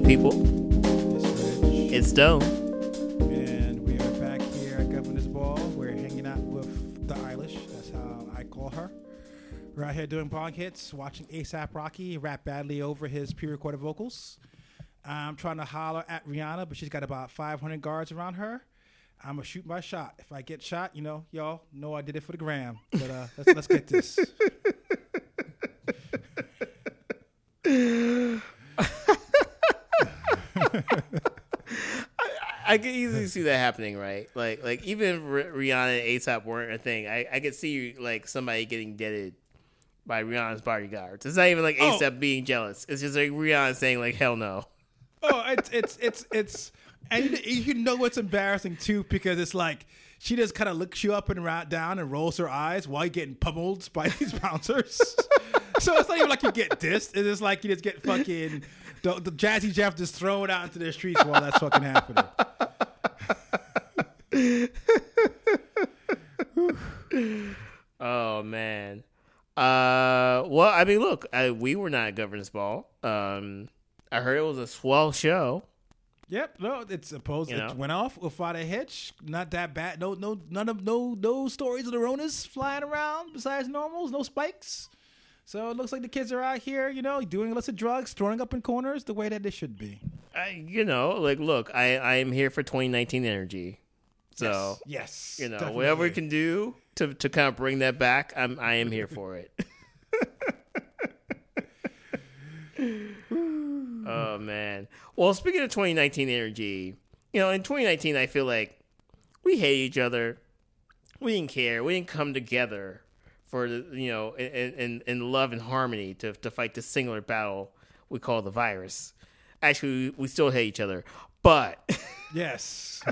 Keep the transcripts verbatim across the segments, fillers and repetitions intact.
good, people. It's dope. And we are back here at Governor's Ball. We're hanging out with the Eilish. That's how I call her. We're out here doing bong hits, watching ASAP Rocky rap badly over his pre-recorded vocals. I'm trying to holler at Rihanna, but she's got about five hundred guards around her. I'm going to shoot my shot. If I get shot, you know, y'all know I did it for the gram. But uh, let's, let's get this. I, I could easily see that happening, right? Like, like even if Rihanna and ASAP weren't a thing, I, I could see like somebody getting deaded by Rihanna's bodyguards. It's not even like ASAP oh. being jealous. It's just like Rihanna saying like, "Hell no." Oh, it's it's it's it's, and you know it's embarrassing too because it's like she just kind of looks you up and right down and rolls her eyes while you're getting pummeled by these bouncers. So it's not even like you get dissed. It's just like you just get fucking the, the Jazzy Jeff just thrown out into the streets while that's fucking happening. Oh man. Uh, well, I mean, look, I, we were not at Governor's Ball. Um, I heard it was a swell show. Yep, no, it's supposed you know. It went off without a hitch. Not that bad. No, no, none of no no stories of the Ronas flying around besides normals. No spikes. So it looks like the kids are out here, you know, doing lots of drugs, throwing up in corners the way that they should be. I, you know, like, look, I, I am here for twenty nineteen energy. So, yes, yes you know, definitely. Whatever we can do to, to kind of bring that back, I'm, I am here for it. Oh, man. Well, speaking of twenty nineteen energy, you know, in twenty nineteen, I feel like we hate each other. We didn't care. We didn't come together. For you know, in, in in love and harmony to to fight this singular battle we call the virus. Actually, we still hate each other, but yes.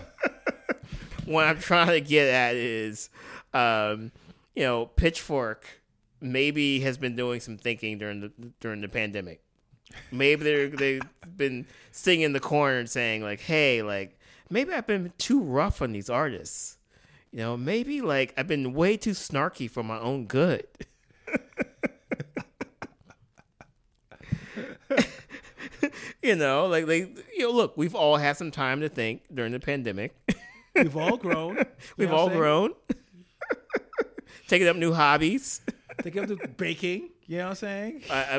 What I'm trying to get at is, um, you know, Pitchfork maybe has been doing some thinking during the during the pandemic. Maybe they they've been sitting in the corner and saying like, hey, like maybe I've been too rough on these artists. You know, maybe like I've been way too snarky for my own good. You know, like they, you know, look, we've all had some time to think during the pandemic. We've all grown. We've all grown. Taking up new hobbies. Taking up the baking. You know what I'm saying? I, I,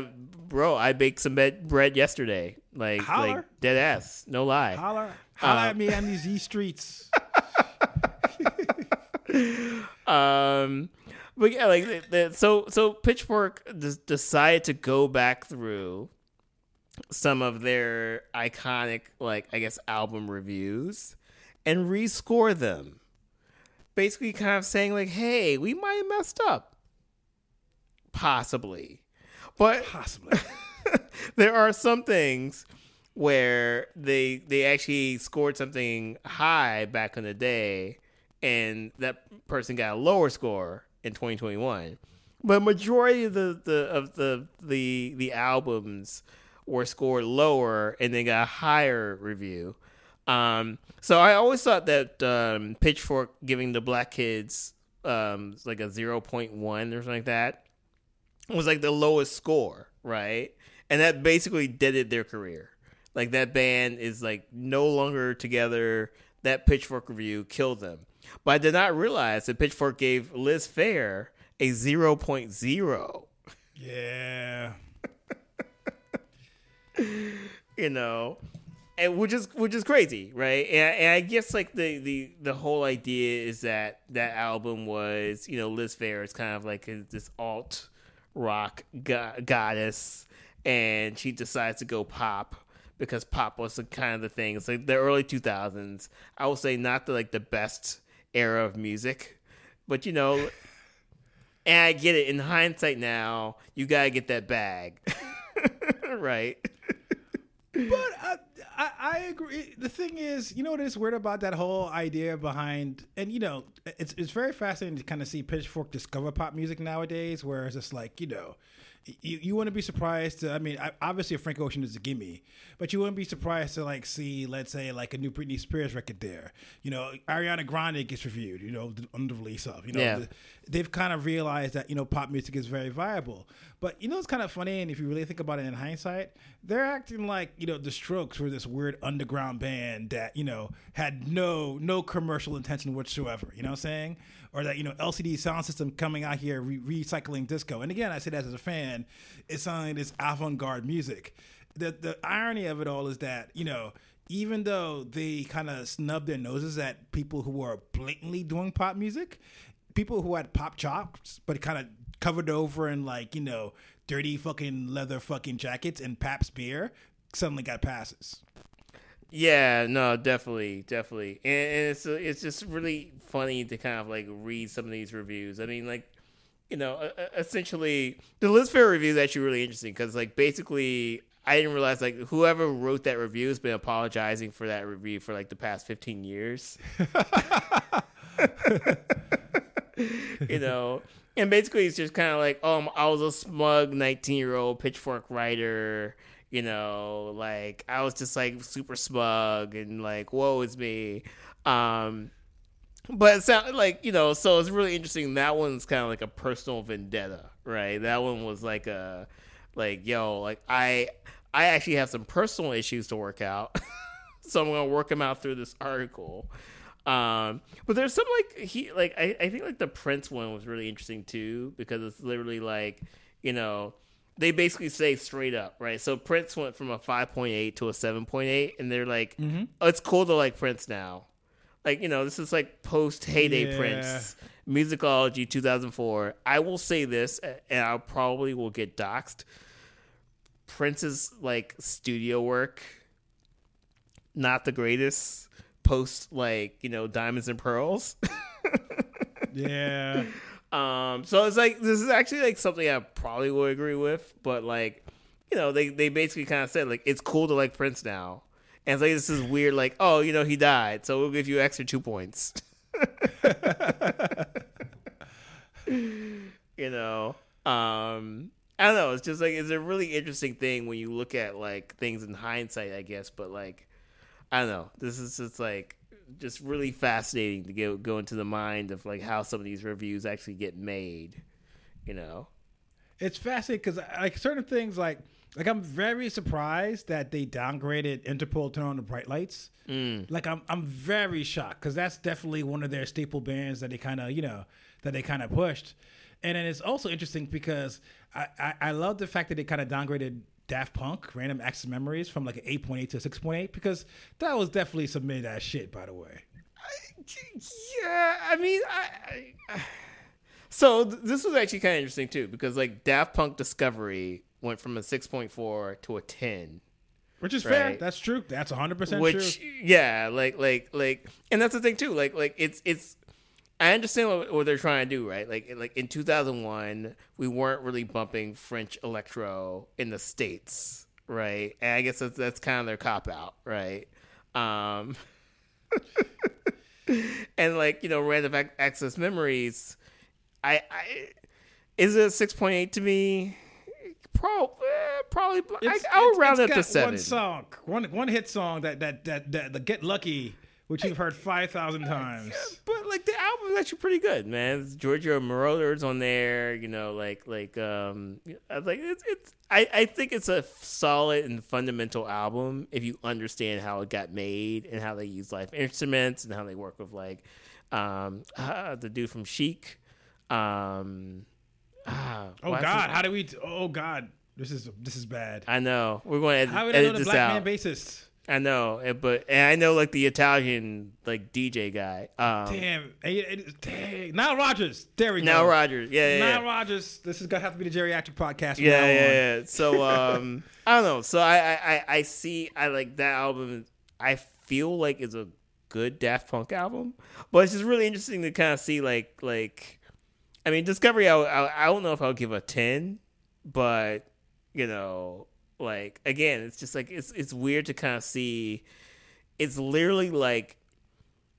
bro, I baked some bread yesterday. Like, holler. Like dead ass. No lie. Holler. Holler uh, at me on these E streets. um but yeah like the, the, so so Pitchfork d- decided to go back through some of their iconic like I guess album reviews and rescore them, basically kind of saying like, hey, we might have messed up possibly, but possibly there are some things where they they actually scored something high back in the day and that person got a lower score in twenty twenty-one. But majority of the, the of the the the albums were scored lower and they got a higher review. Um, so I always thought that um, Pitchfork giving the Black Kids um, like a zero point one or something like that was like the lowest score, right? And that basically deaded their career. Like that band is like no longer together. That Pitchfork review killed them. But I did not realize that Pitchfork gave Liz Phair a zero point zero. Yeah. You know, and which is which is crazy, right? And, and I guess like the, the, the whole idea is that that album was, you know, Liz Phair is kind of like this alt rock go- goddess, and she decides to go pop. Because pop was the kind of the thing. It's like the early two thousands. I would say not the like the best era of music, but you know, and I get it. In hindsight, now you gotta get that bag, right? But I, I, I agree. The thing is, you know what is weird about that whole idea behind, and you know, it's it's very fascinating to kind of see Pitchfork discover pop music nowadays, where it's just like you know. you, you wouldn't be surprised to, I mean, obviously Frank Ocean is a gimme, but you wouldn't be surprised to like see, let's say, like a new Britney Spears record there. You know, Ariana Grande gets reviewed, you know, on the release of, you know, yeah. the, they've kind of realized that, you know, pop music is very viable. But, you know, it's kind of funny, and if you really think about it in hindsight, they're acting like, you know, the Strokes were this weird underground band that, you know, had no no commercial intention whatsoever, you know what I'm saying? Or that, you know, L C D Soundsystem coming out here re- recycling disco. And again, I say that as a fan, it's something, it's avant-garde music. The the irony of it all is that, you know, even though they kind of snub their noses at people who are blatantly doing pop music, people who had pop chops but kind of covered over in like, you know, dirty fucking leather fucking jackets and Pabst beer suddenly got passes. Yeah, no, definitely, definitely. And, and it's it's just really funny to kind of like read some of these reviews. I mean, like, you know, essentially the Liz Phair review is actually really interesting because like basically I didn't realize like whoever wrote that review has been apologizing for that review for like the past fifteen years. You know, and basically it's just kind of like, oh, I was a smug nineteen-year-old Pitchfork writer. You know, like, I was just, like, super smug and, like, woe is me. Um, but, it sound, like, you know, so it's really interesting. That one's kind of like a personal vendetta, right? That one was, like, a, like, yo, like, I I actually have some personal issues to work out. So I'm going to work them out through this article. Um, but there's some, like, he, like, I, I think, like, the Prince one was really interesting, too, because it's literally, like, you know, they basically say straight up, right? So Prince went from a five point eight to a seven point eight, and they're like, mm-hmm. oh, it's cool to like Prince now. Like, you know, this is like post-heyday yeah. Prince, Musicology two thousand four. I will say this, and I probably will get doxxed. Prince's like studio work, not the greatest, post like, you know, Diamonds and Pearls. Yeah. Um, so it's like, this is actually like something I probably would agree with, but like, you know, they, they basically kind of said like, it's cool to like Prince now. And it's like, this is weird. Like, oh, you know, he died. So we'll give you extra two points, you know? Um, I don't know. It's just like, it's a really interesting thing when you look at like things in hindsight, I guess. But like, I don't know. This is just like, just really fascinating to go, go into the mind of like how some of these reviews actually get made, you know? It's fascinating because like certain things like, like I'm very surprised that they downgraded Interpol, Turn On the Bright Lights. Mm. Like I'm, I'm very shocked because that's definitely one of their staple bands that they kind of, you know, that they kind of pushed. And then it's also interesting because I, I, I love the fact that they kind of downgraded Daft Punk, Random Access Memories, from like an eight point eight to a six point eight, because that was definitely some mid-ass shit, by the way. I, yeah, I mean, I, I, so th- this was actually kind of interesting too, because like Daft Punk Discovery went from a six point four to a ten. Which is right? fair. That's true. That's one hundred percent Which, true. Which, yeah, like, like, like, and that's the thing too, like, like it's, it's, I understand what, what they're trying to do, right? Like, like in two thousand one, we weren't really bumping French electro in the States, right? And I guess that's, that's kind of their cop out, right? Um, and like, you know, Random Access Memories, I, I is it a six point eight to me? Pro, uh, probably, it's, I, I'll it's, round it's up to seven. One song, one one hit song that that that, that the Get Lucky. Which you've heard five thousand times. Yeah, but, like, the album's actually pretty good, man. It's Giorgio Moroder's on there, you know, like, like, um, I like, it's, it's, I, I think it's a solid and fundamental album if you understand how it got made and how they use live instruments and how they work with, like, um, uh, the dude from Chic. Um, uh, oh, God, how do we, oh, God, this is, this is bad. I know. We're going to edit, how edit this black out. How do we know the black man bassist? I know, but and I know like the Italian like D J guy. Um, damn, it, it, dang, Nile Rodgers. There we go. Nile Rodgers, yeah, yeah. Nile yeah. Rodgers. This is gonna have to be the geriatric podcast. From yeah, now yeah, on. yeah. So um, I don't know. So I, I, I see. I like that album. I feel like it's a good Daft Punk album, but it's just really interesting to kind of see like like, I mean, Discovery. I I, I don't know if I'll give a ten, but you know. Like, again, it's just like, it's it's weird to kind of see. It's literally like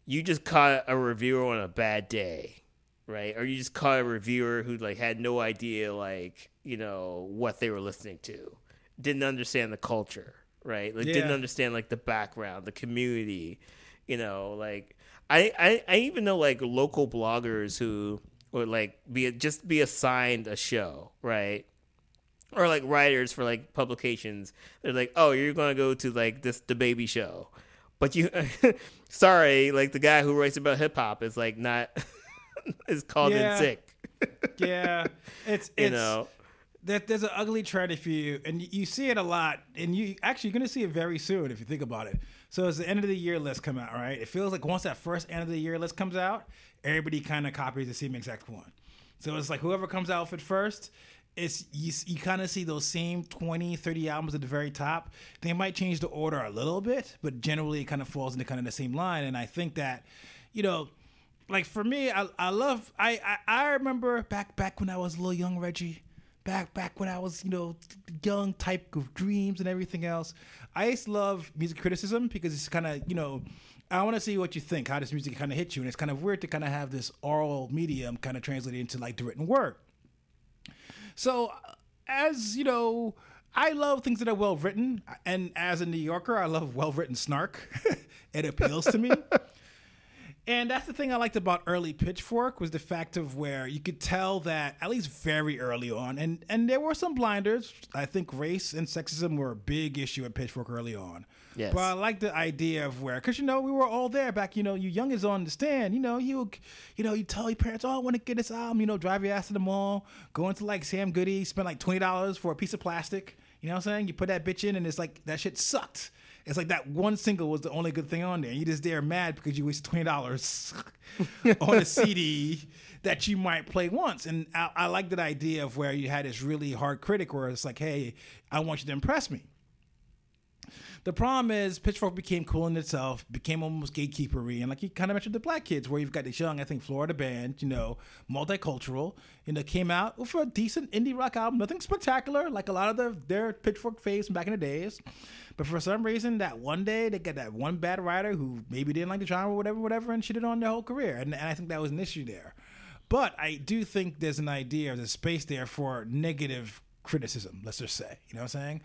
you just caught a reviewer on a bad day right? Or you just caught a reviewer who like had no idea, like, you know, what they were listening to, didn't understand the culture, right? Like, yeah. didn't understand like the background, the community, you know, like I, I, I even know like local bloggers who would like be just be assigned a show, right? Or like writers for like publications, they're like, oh, you're gonna go to like this the baby show, but you, sorry, like the guy who writes about hip hop is like not is called yeah. in sick. yeah, it's you it's, know that there's an ugly trend if you and you see it a lot, and you actually you're gonna see it very soon if you think about it. So as the end of the year list come out, right? It feels like once that first end of the year list comes out, everybody kind of copies the same exact one. So it's like whoever comes out with it first. It's you, you kind of see those same twenty, thirty albums at the very top. They might change the order a little bit, but generally it kind of falls into kind of the same line. And I think that, you know, like for me, I, I love, I, I, I remember back, back when I was a little young, Reggie, back, back when I was, you know, young type of dreams and everything else. I used to love music criticism because it's kind of, you know, I want to see what you think, how this music kind of hits you. And it's kind of weird to kind of have this oral medium kind of translated into like the written word. So, as you know, I love things that are well written, and as a New Yorker, I love well written snark. It appeals to me, and that's the thing I liked about early Pitchfork was the fact of where you could tell that at least very early on, and and there were some blinders. I think race and sexism were a big issue at Pitchfork early on. Yes. But I like the idea of where, because, you know, we were all there back, you know, you youngins don't understand, you know, you you know, you tell your parents, oh, I want to get this album, you know, drive your ass to the mall, go into like Sam Goody, spend like twenty dollars for a piece of plastic, you know what I'm saying? You put that bitch in and it's like, that shit sucked. It's like that one single was the only good thing on there. You just there mad because you wasted twenty dollars on a C D that you might play once. And I, I like that idea of where you had this really hard critic where it's like, hey, I want you to impress me. The problem is Pitchfork became cool in itself, became almost gatekeepery, and like you kind of mentioned the Black Kids, where you've got this young, I think, Florida band, you know, multicultural, and they came out for a decent indie rock album, nothing spectacular, like a lot of the, their Pitchfork faves from back in the days, but for some reason, that one day, they got that one bad writer who maybe didn't like the genre, whatever, whatever, and shitted on their whole career, and, and I think that was an issue there. But I do think there's an idea, there's space there for negative criticism, let's just say, you know what I'm saying?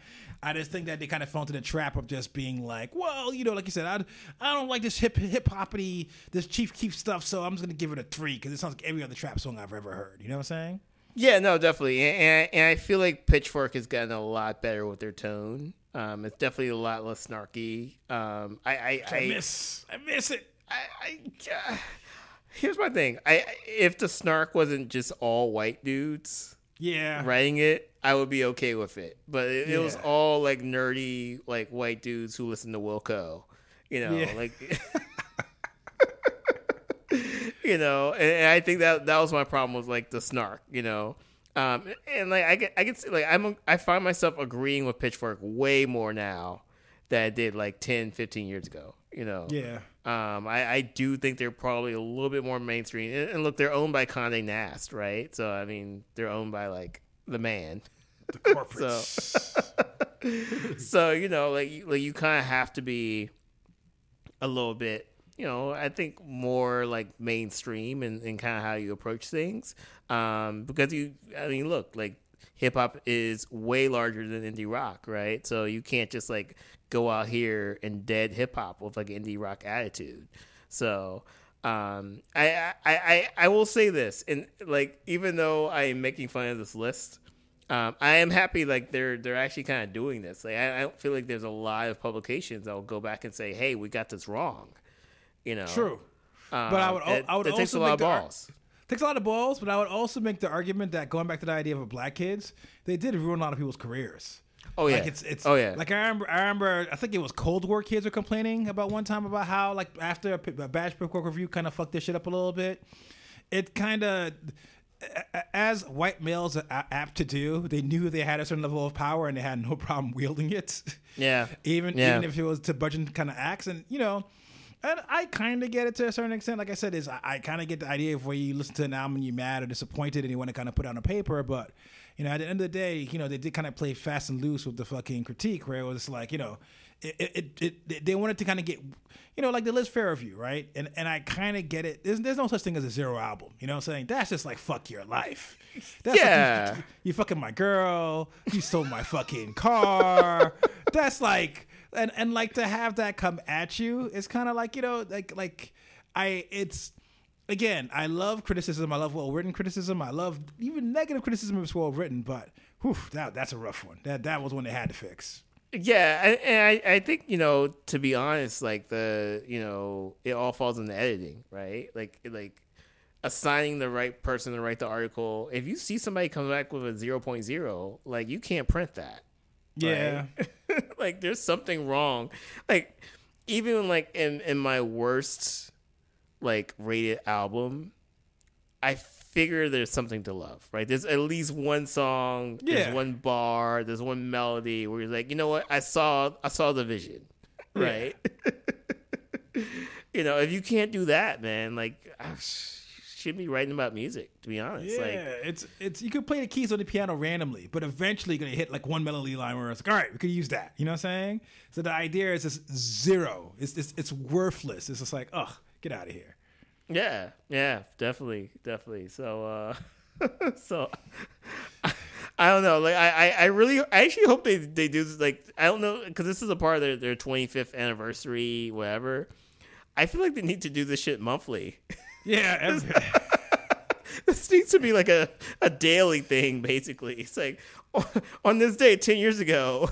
I just think that they kind of fell into the trap of just being like, well, you know, like you said, I I don't like this hip hip hoppity, this Chief Keef stuff, so I'm just gonna give it a three because it sounds like every other trap song I've ever heard. You know what I'm saying? Yeah, no, definitely, and, and I feel like Pitchfork has gotten a lot better with their tone. Um, it's definitely a lot less snarky. Um, I I, I, I miss I miss it. I, I uh, here's my thing. I if the snark wasn't just all white dudes. Yeah, writing it, I would be okay with it. But it, yeah. it was all like nerdy, like white dudes who listen to Wilco, you know, yeah. like, you know. And, and I think that that was my problem was like the snark, you know. Um, and, and like I get, I can see like I'm, I find myself agreeing with Pitchfork way more now than I did like ten, fifteen years ago, you know. Yeah. Um, I, I do think they're probably a little bit more mainstream. And, and look, they're owned by Condé Nast, right? So, I mean, they're owned by, like, the man. The corporates. So, so, you know, like, like you kind of have to be a little bit, you know, I think more, like, mainstream and, and kind of how you approach things. Um, because you, I mean, look, like, hip-hop is way larger than indie rock, right? So you can't just, like, go out here and dead hip hop with like indie rock attitude. So um, I, I, I, I will say this, and like even though I am making fun of this list, um, I am happy like they're they're actually kind of doing this. Like I, I don't feel like there's a lot of publications that will go back and say, hey, we got this wrong. You know, true. Um, but I would it, I would it also takes a lot of balls. Ar- takes a lot of balls, but I would also make the argument that going back to the idea of a Black Kids, they did ruin a lot of people's careers. Oh yeah. Like it's, it's, oh yeah. Like I remember, I remember, I think it was Cold War kids were complaining about one time about how like after a, a Bad Sports review kind of fucked their shit up a little bit. It kind of, as white males are apt to do, they knew they had a certain level of power and they had no problem wielding it. Yeah. even yeah. even if it was to budging kind of acts, and you know. And I kind of get it to a certain extent. Like I said, is I, I kind of get the idea of where you listen to an album and you're mad or disappointed and you want to kind of put it on a paper. But, you know, at the end of the day, you know, they did kind of play fast and loose with the fucking critique where it was like, you know, it, it, it, it, they wanted to kind of get, you know, like the Liz Phair review, right? And and I kind of get it. There's, there's no such thing as a zero album. You know what I'm saying? That's just like, fuck your life. That's yeah. Like, you, you fucking my girl. You stole my fucking car. That's like, and, and like to have that come at you, it's kind of like, you know, like, like I, it's, again, I love criticism. I love well-written criticism. I love even negative criticism if it's well-written, but whew, that, that's a rough one. That that was one they had to fix. Yeah, and I, I think, you know, to be honest, like the, you know, it all falls into editing, right? Like like assigning the right person to write the article. If you see somebody come back with a zero point zero, like you can't print that. Yeah. Right? Like there's something wrong. Like even like in, in my worst like rated album, I figure there's something to love, right? There's at least one song, yeah. There's one bar, there's one melody where you're like, you know what? I saw, I saw the vision, right? Yeah. You know, if you can't do that, man, like, I should be writing about music, to be honest. Yeah, like, it's it's you could play the keys on the piano randomly, but eventually you're gonna hit like one melody line where it's like, all right, we could use that. You know what I'm saying? So the idea is just zero. It's it's it's worthless. It's just like, ugh. Get out of here. Yeah, yeah, definitely, definitely. So, uh, so I, I don't know. Like, I, I really, I actually hope they, they do this. Like, I don't know, because this is a part of their, their twenty-fifth anniversary, whatever. I feel like they need to do this shit monthly. Yeah, every- this needs to be like a, a daily thing, basically. It's like, on this day, ten years ago,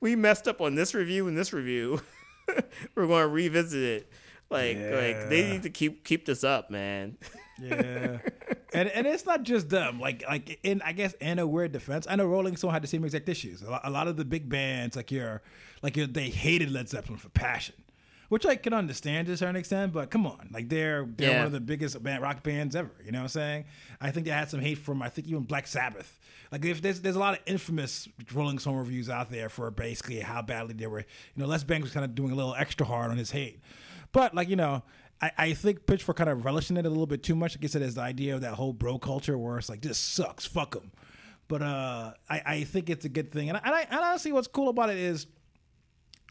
we messed up on this review and this review. We're going to revisit it. Like, yeah. like they need to keep keep this up, man. Yeah, and and it's not just them. Like, like in I guess in a weird defense, I know Rolling Stone had the same exact issues. A lot, a lot of the big bands, like your, like your, they hated Led Zeppelin for passion, which I can understand to a certain extent. But come on, like they're they're yeah. one of the biggest band, rock bands ever. You know what I'm saying? I think they had some hate from I think even Black Sabbath. Like if there's there's a lot of infamous Rolling Stone reviews out there for basically how badly they were. You know, Les Bangs was kind of doing a little extra hard on his hate. But, like, you know, I, I think Pitchfork kind of relishing it a little bit too much. Like I said, it's the idea of that whole bro culture where it's like, this sucks, fuck them. But uh, I, I think it's a good thing. And, I, and, I, and honestly, what's cool about it is,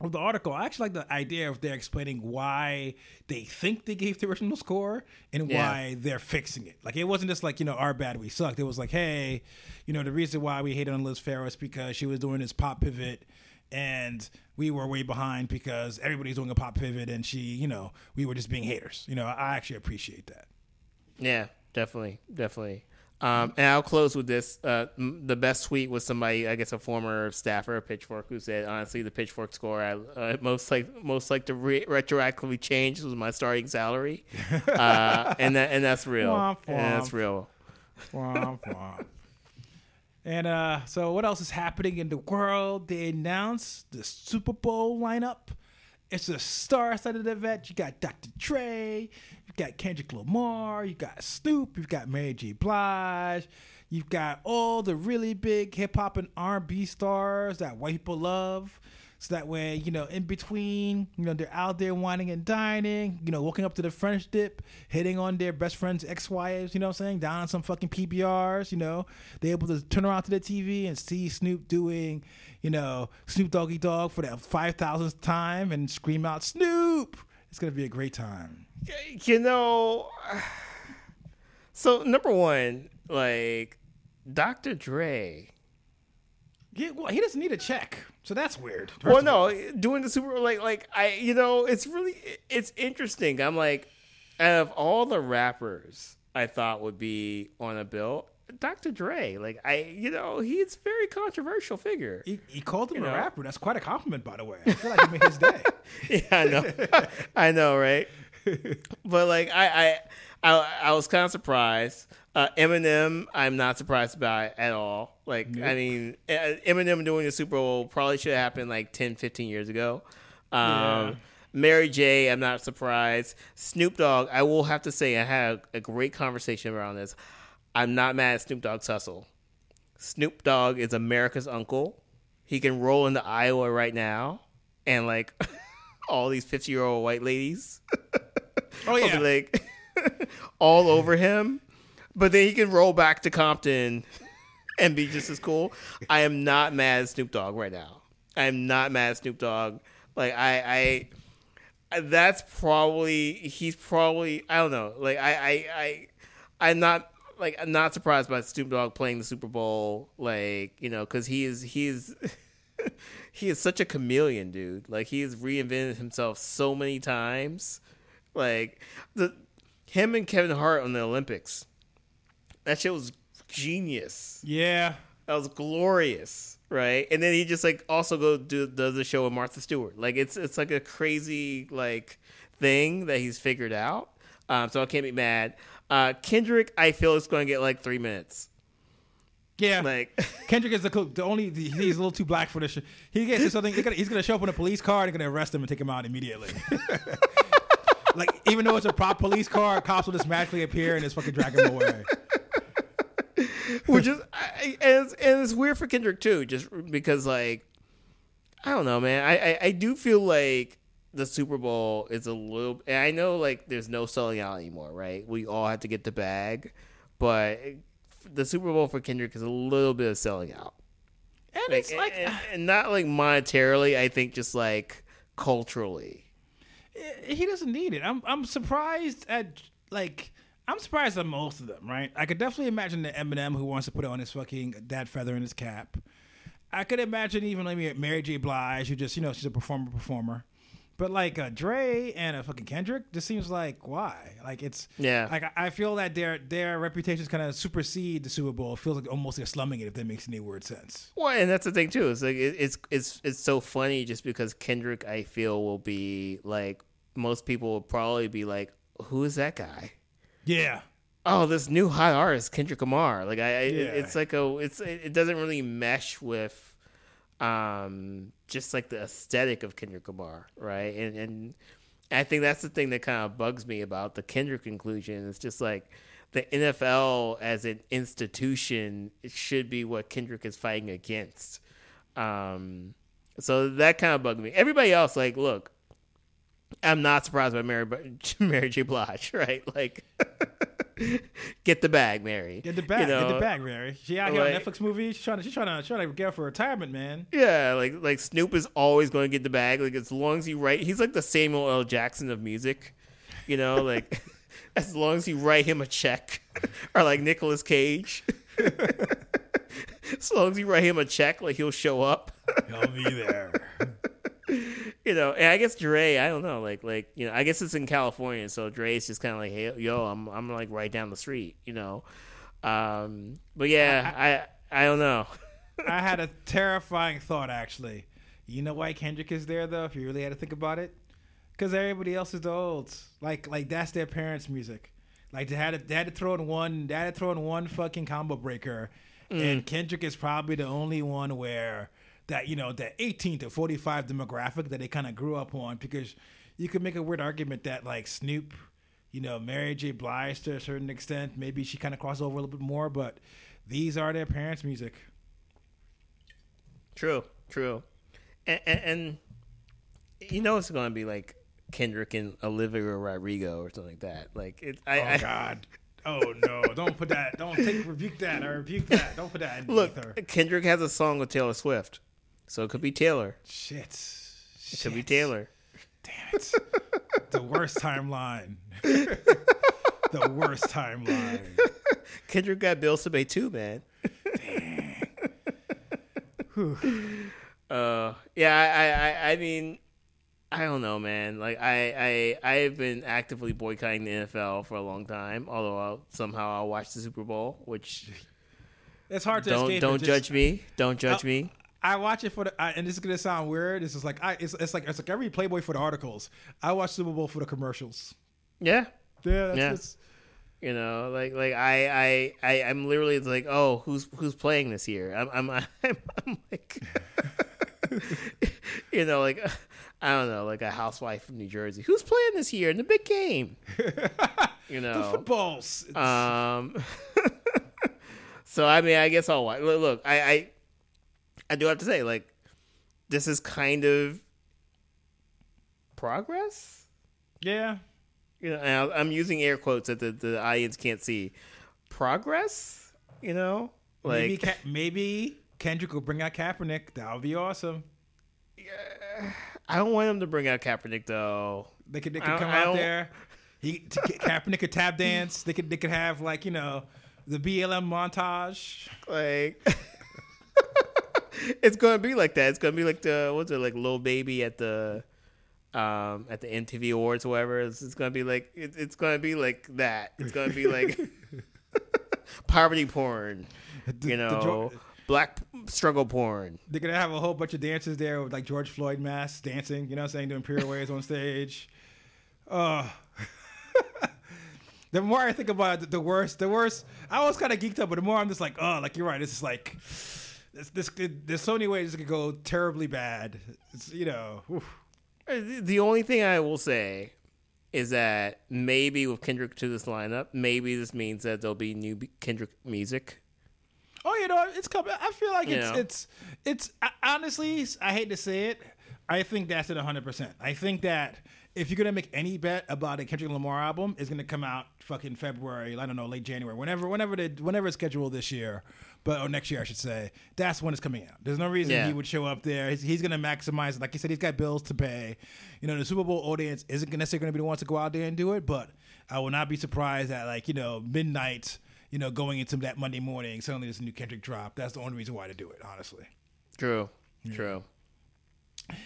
with the article, I actually like the idea of they're explaining why they think they gave the original score and yeah. why they're fixing it. Like, it wasn't just like, you know, our bad, we sucked. It was like, hey, you know, the reason why we hated on Liz Phair is because she was doing this pop pivot and we were way behind because everybody's doing a pop pivot and she, you know, we were just being haters. You know, I actually appreciate that. Yeah, definitely. Definitely. Um, and I'll close with this. Uh, the best tweet was somebody, I guess a former staffer of Pitchfork, who said, honestly, the Pitchfork score I uh, most like most like to re- retroactively change was my starting salary. Uh, and that and that's real. Womp, womp. And that's real. Womp, womp. And uh, so what else is happening in the world? They announced the Super Bowl lineup. It's a star-studded event. You got Doctor Dre. You got Kendrick Lamar. You got Snoop. You've got Mary J. Blige. You've got all the really big hip-hop and R and B stars that white people love. So that way, you know, in between, you know, they're out there whining and dining, you know, walking up to the French dip, hitting on their best friend's ex-wives, you know what I'm saying, down on some fucking P B Rs, you know. They're able to turn around to the T V and see Snoop doing, you know, Snoop Doggy Dogg for that five thousandth time and scream out, Snoop! It's going to be a great time. You know, so number one, like, Doctor Dre... He, well, he doesn't need a check, so that's weird. Well, no, doing the Super Bowl, like, like I, you know, it's really, it's interesting. I'm like, out of all the rappers I thought would be on a bill, Doctor Dre, like, I, you know, he's a very controversial figure. He, he called him you a know? rapper. That's quite a compliment, by the way. I feel like he made his day. Yeah, I know. I know, right? But, like, I, I, I, I was kind of surprised. Uh, Eminem, I'm not surprised by at all. Like, nope. I mean, Eminem doing the Super Bowl probably should have happened like ten, fifteen years ago. Um, yeah. Mary J, I'm not surprised. Snoop Dogg, I will have to say, I had a great conversation around this. I'm not mad at Snoop Dogg's hustle. Snoop Dogg is America's uncle. He can roll into Iowa right now and like all these fifty-year-old white ladies. Oh, yeah. Be, like, all over him. But then he can roll back to Compton and be just as cool. I am not mad at Snoop Dogg right now. I am not mad at Snoop Dogg. Like I, I, that's probably he's probably I don't know. Like I, I, I I'm not like I'm not surprised by Snoop Dogg playing the Super Bowl. Like, you know, because he is he is he is such a chameleon, dude. Like, he has reinvented himself so many times. Like the him and Kevin Hart on the Olympics. That shit was genius. Yeah. That was glorious, right? And then he just like also go do does a show with Martha Stewart. Like it's it's like a crazy like thing that he's figured out. Um, so I can't be mad. Uh, Kendrick, I feel is going to get like three minutes. Yeah, like Kendrick is the, the only he's a little too black for this shit. He gets something. He's gonna, he's gonna show up in a police car and gonna arrest him and take him out immediately. Like even though it's a prop police car, cops will just magically appear and just fucking drag him away. Which is, I, and, it's, and it's weird for Kendrick too, just because like, I don't know, man. I, I, I do feel like the Super Bowl is a little, and I know like there's no selling out anymore, right? We all have to get the bag, but the Super Bowl for Kendrick is a little bit of selling out. And like, it's like, and, and not like monetarily, I think just like culturally. He doesn't need it. I'm, I'm surprised at like, I'm surprised at most of them, right? I could definitely imagine the Eminem who wants to put on his fucking dad feather in his cap. I could imagine even like Mary J. Blige, who just, you know, she's a performer, performer. But like a Dre and a fucking Kendrick just seems like, why? Like it's, yeah. Like I feel that their their reputations kind of supersede the Super Bowl. It feels like almost they're slumming it, if that makes any word sense. Well, and that's the thing too. It's like it, it's it's it's so funny just because Kendrick, I feel, will be like most people will probably be like, who is that guy? Yeah. Oh, this new hot artist, Kendrick Lamar. Like I, I yeah. it's like a, it's it doesn't really mesh with, um, just like the aesthetic of Kendrick Lamar, right? And and I think that's the thing that kind of bugs me about the Kendrick inclusion. It's just like the N F L as an institution, it should be what Kendrick is fighting against. Um, so that kind of bugged me. Everybody else, like, look. I'm not surprised by Mary, Mary J. Blige, right? Like, get the bag, Mary. Get the bag, you know? Get the bag, Mary. She out here like, on Netflix movies. She's trying to, she's trying to, trying to get up for retirement, man. Yeah, like, like Snoop is always going to get the bag. Like, as long as he write, he's like the Samuel L. Jackson of music, you know. Like, as long as you write him a check, or like Nicolas Cage. As long as you write him a check, like he'll show up. He'll be there. You know, and I guess Dre, I don't know, like, like you know, I guess it's in California, so Dre's just kind of like, hey, yo, I'm, I'm like right down the street, you know. Um, but yeah, I, I, I, I don't know. I had a terrifying thought actually. You know why Kendrick is there though? If you really had to think about it, because everybody else is the olds. Like, like that's their parents' music. Like they had, to, they had to throw in one, they had to throw in one fucking combo breaker, mm. and Kendrick is probably the only one where. That, you know, that eighteen to forty-five demographic that they kind of grew up on, because you could make a weird argument that like Snoop, you know, Mary J. Blige to a certain extent, maybe she kind of crossed over a little bit more, but these are their parents' music. True, true. And, and, and you know it's going to be like Kendrick and Olivia Rodrigo or something like that. Like it, I, oh, God. I, oh no! Don't put that. Don't take rebuke that. I rebuke that. Don't put that in Look, either. Kendrick has a song with Taylor Swift. So it could be Taylor. Shit. It Shit. could be Taylor. Damn it. The worst timeline. The worst timeline. Kendrick got bills to pay too, man. Dang. Whew. Uh, yeah, I, I, I mean, I don't know, man. Like, I, I, I've been actively boycotting the N F L for a long time, although I'll, somehow I'll watch the Super Bowl, which... It's hard to don't, escape. Don't judge just, me. Don't judge I'll, me. I watch it for the, I, and this is gonna sound weird. This is like, I, it's, it's like, it's like every Playboy for the articles. I watch Super Bowl for the commercials. Yeah, yeah, that's yeah. Just... You know, like, like I, I, I, I'm literally like, oh, who's, who's playing this year? I'm, I'm, I'm, I'm like, you know, like, I don't know, like a housewife from New Jersey, who's playing this year in the big game? You know, the footballs. It's... Um. So I mean, I guess I'll watch. Look, look I. I I do have to say, like, this is kind of progress. Yeah, you know, and I'm using air quotes that the, the audience can't see. Progress, you know, like maybe, maybe Kendrick will bring out Kaepernick. That would be awesome. Yeah, I don't want them to bring out Kaepernick though. They could, they could come out there. He Kaepernick could tap dance. They could, they could have like you know the B L M montage. Like it's gonna be like that. It's gonna be like the what's it like Lil Baby at the um at the M T V Awards or whatever. It's, it's gonna be like it, it's gonna be like that. It's gonna be like poverty porn. You know. Black struggle porn. They're going to have a whole bunch of dancers there with like George Floyd masks dancing, you know what I'm saying, doing pirouettes on stage. Uh, the more I think about it, the worse, the worse. I was kind of geeked up, but the more I'm just like, oh, like you're right. This is like, this, this, there's so many ways it could go terribly bad. It's, you know. Oof. The only thing I will say is that maybe with Kendrick to this lineup, maybe this means that there'll be new Kendrick music. Oh, you know, it's coming. I feel like it's, yeah. it's, it's, I, honestly, I hate to say it. I think that's at one hundred percent. I think that if you're going to make any bet about a Kendrick Lamar album, it's going to come out fucking February, I don't know, late January, whenever, whenever they, whenever it's scheduled this year, but, or next year, I should say, that's when it's coming out. There's no reason yeah. he would show up there. He's, he's going to maximize it. Like you said, he's got bills to pay. You know, the Super Bowl audience isn't necessarily going to be the ones to go out there and do it, but I will not be surprised that, like, you know, midnight, you know, going into that Monday morning, suddenly there's a new Kendrick drop. That's the only reason why to do it, honestly. True. Yeah. True.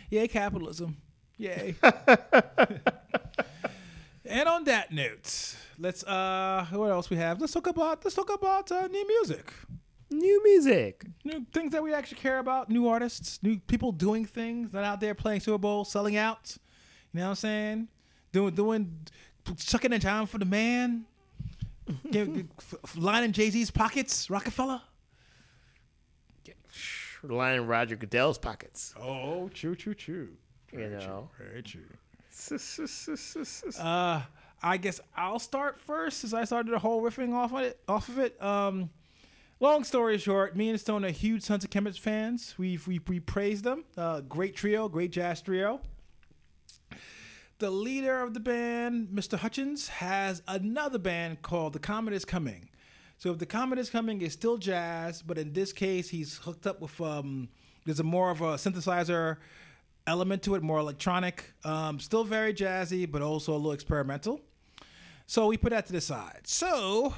Yay, capitalism. Yay. And on that note, let's, uh, what else we have? Let's talk about, let's talk about uh, new music. New music. New things that we actually care about, new artists, new people doing things, not out there playing Super Bowl, selling out. You know what I'm saying? Doing, doing, sucking in time for the man. Line in Jay-Z's pockets, Rockefeller. Line in Roger Goodell's pockets. Oh, true, true, true. Very you know, true, very true. uh, I guess I'll start first, since I started the whole riffing off on it. Off of it. Um, long story short, me and Stone are huge Sons of Kemet fans. We've, we we praise them. Uh, great trio, great jazz trio. The leader of the band, Mister Hutchins, has another band called The Comet Is Coming. So if The Comet Is Coming is still jazz, but in this case, he's hooked up with, um, there's a more of a synthesizer element to it, more electronic, um, still very jazzy, but also a little experimental. So we put that to the side. So,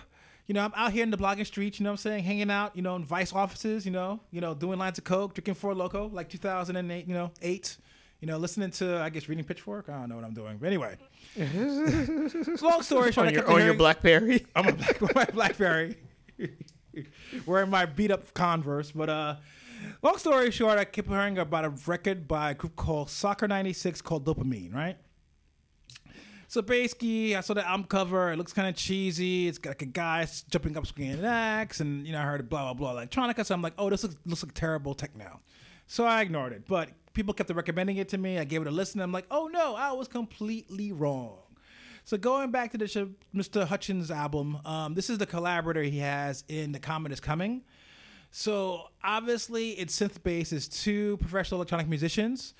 you know, I'm out here in the blogging streets, you know what I'm saying, hanging out, you know, in Vice offices, you know, you know, doing lines of coke, drinking Four Loko, like two thousand eight, you know, eight. You know, listening to, I guess, reading Pitchfork. I don't know what I'm doing. But anyway. Long story short. On your, on your Blackberry. I'm on Black, my Blackberry. Wearing my beat-up Converse. But uh, long story short, I kept hearing about a record by a group called Soccer ninety-six called Dopamine, right? So basically, I saw the album cover. It looks kind of cheesy. It's got like a guy jumping up, screaming an axe. And, you know, I heard blah, blah, blah, electronica. So I'm like, oh, this looks, looks like terrible techno. So I ignored it. But people kept recommending it to me. I gave it a listen. I'm like, oh, no, I was completely wrong. So going back to the Mister Hutchins album, um, this is the collaborator he has in The Comet Is Coming. So obviously it's synth-based. It's two professional electronic musicians,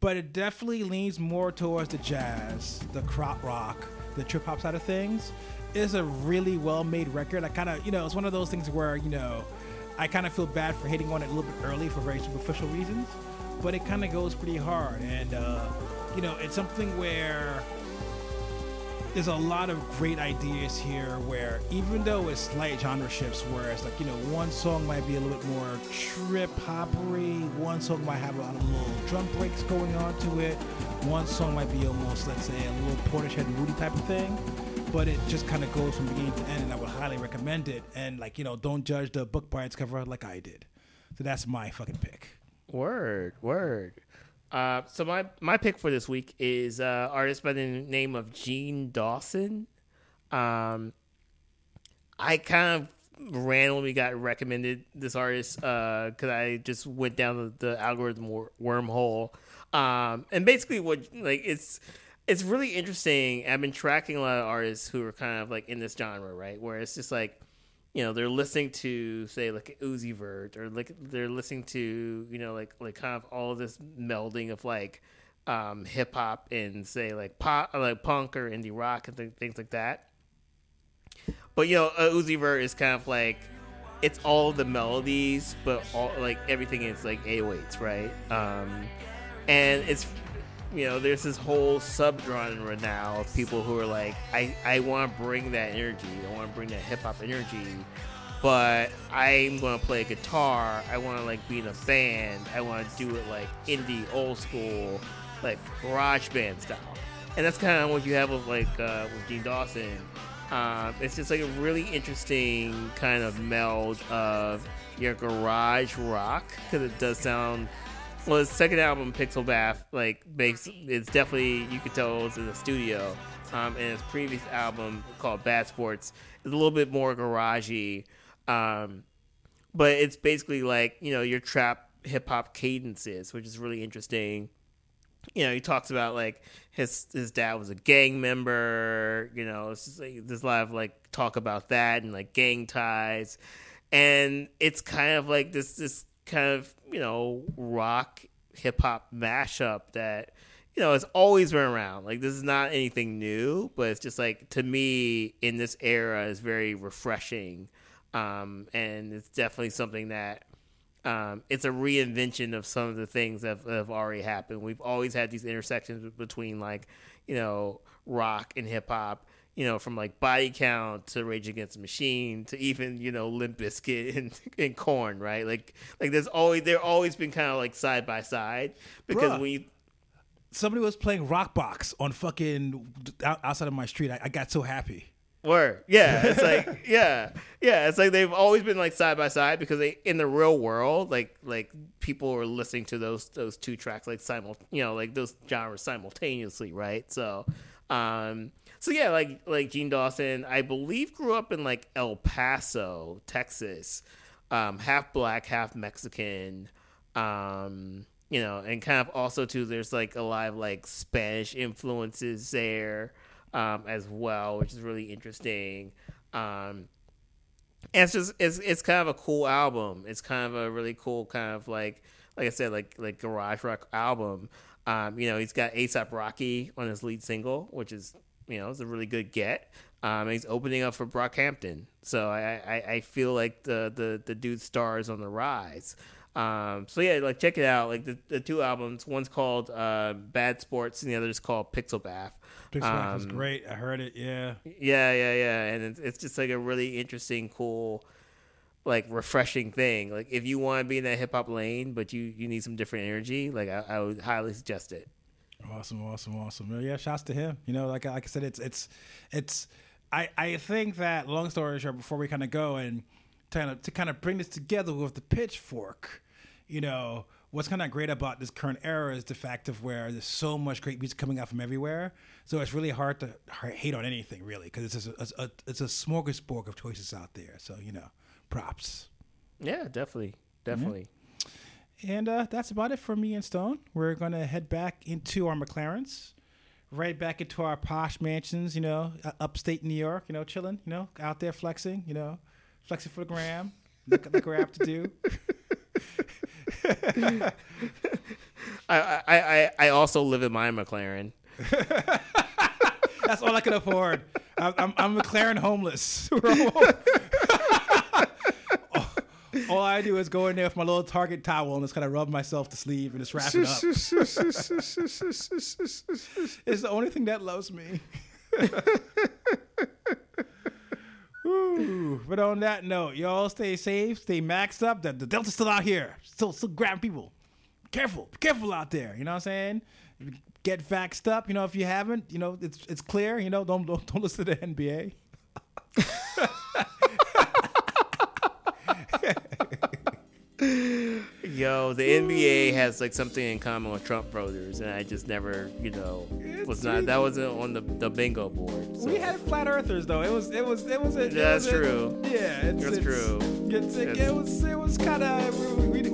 but it definitely leans more towards the jazz, the crop rock, the trip-hop side of things. It's a really well-made record. I kind of, you know, it's one of those things where, you know, I kind of feel bad for hating on it a little bit early for very superficial reasons, but it kind of goes pretty hard. And, uh, you know, it's something where there's a lot of great ideas here where even though it's slight genre shifts, where it's like, you know, one song might be a little bit more trip-hoppery, one song might have a lot of little drum breaks going on to it, one song might be almost, let's say, a little Portishead Moody type of thing. But it just kind of goes from beginning to end, and I would highly recommend it. And, like, you know, don't judge the book by its cover like I did. So that's my fucking pick. Word, word. Uh, so my, my pick for this week is uh artist by the name of Gene Dawson. Um, I kind of randomly got recommended this artist because uh, I just went down the, the algorithm wor- wormhole. Um, and basically what, like, it's... It's really interesting. I've been tracking a lot of artists who are kind of like in this genre, right? Where it's just like, you know, they're listening to, say, like Uzi Vert, or like they're listening to, you know, like like kind of all of this melding of like um, hip hop and, say, like pop, like punk or indie rock and th- things like that. But, you know, Uzi Vert is kind of like, it's all the melodies, but all like everything is like eight-oh-eights, right? Um, And it's, you know, there's this whole subgenre now of people who are like, I, I want to bring that energy. I want to bring that hip-hop energy, but I'm going to play guitar. I want to, like, be in a band. I want to do it, like, indie, old school, like, garage band style. And that's kind of what you have with, like, uh, with Gene Dawson. Um, it's just, like, a really interesting kind of meld of your garage rock, because it does sound... Well, his second album, Pixel Bath, like, makes, it's definitely, you could tell it's in the studio. Um, and his previous album called Bad Sports is a little bit more garagey. Um, but it's basically like, you know, your trap hip hop cadences, which is really interesting. You know, he talks about like his his dad was a gang member. You know, it's just like, there's a lot of like talk about that and like gang ties, and it's kind of like this this kind of, you know, rock hip hop mashup that, you know, it's always been around. Like, this is not anything new, but it's just like, to me in this era is very refreshing. Um, and it's definitely something that, um, it's a reinvention of some of the things that have, have already happened. We've always had these intersections between, like, you know, rock and hip hop, you know, from like Body Count to Rage Against the Machine to even, you know, Limp Bizkit and, and Korn, right? Like, like there's always, they're always been kind of like side by side, because Bruh, when you, somebody was playing Rock Box on fucking outside of my street. I, I got so happy. Word. Yeah. It's like, yeah. Yeah. It's like they've always been like side by side, because they, in the real world, like, like people are listening to those, those two tracks, like simul, you know, like those genres simultaneously. Right. So, um, so yeah, like, like Gene Dawson, I believe grew up in like El Paso, Texas, um, half black, half Mexican, um, you know, and kind of also too, there's like a lot of like Spanish influences there. Um, as well, which is really interesting. Um, and it's just it's it's kind of a cool album. It's kind of a really cool kind of like like I said like like garage rock album. Um, you know, he's got ASAP Rocky on his lead single, which is, you know, it's a really good get. Um, and he's opening up for Brockhampton, so I, I, I feel like the the the dude's star is on the rise. Um, so yeah, like check it out. Like the, the two albums, one's called uh, Bad Sports, and the other is called Pixel Bath. Pixel um, Bath was great. I heard it. Yeah. Yeah, yeah, yeah. And it's, it's just like a really interesting, cool, like refreshing thing. Like if you want to be in that hip hop lane, but you, you need some different energy, like I, I would highly suggest it. Awesome, awesome, awesome. Yeah, shouts to him. You know, like like I said, it's it's it's. I I think that long story short, before we kind of go and kind of to kind of bring this together with the Pitchfork. You know, what's kind of great about this current era is the fact of where there's so much great music coming out from everywhere. So it's really hard to hate on anything, really, because it's just a, a, it's a smorgasbord of choices out there. So, you know, props. Yeah, definitely. Definitely. Mm-hmm. And uh, that's about it for me and Stone. We're going to head back into our McLarens, right back into our posh mansions, you know, upstate New York, you know, chilling, you know, out there flexing, you know, flexing for the gram, like, like we're apt to do. I, I, I also live in my McLaren. That's all I can afford. I'm, I'm, I'm McLaren homeless. all, all I do is go in there with my little Target towel and just kind of rub myself to sleep and just wrap it up. It's the only thing that loves me. Ooh, but on that note, y'all stay safe, stay maxed up. The, the Delta's still out here, still still grabbing people. Careful, careful out there. You know what I'm saying? Get vaxxed up. You know, if you haven't, you know, it's it's clear. You know, don't don't, don't listen to the N B A. Yo, the N B A has like something in common with Trump voters, and I just never, you know, it's was not easy. That wasn't on the, the bingo board. So. We had flat earthers though. It was it was it was. It, yeah, it that's was true. It, yeah, it's, that's it's, true. It's, it, it was it was kind of we, we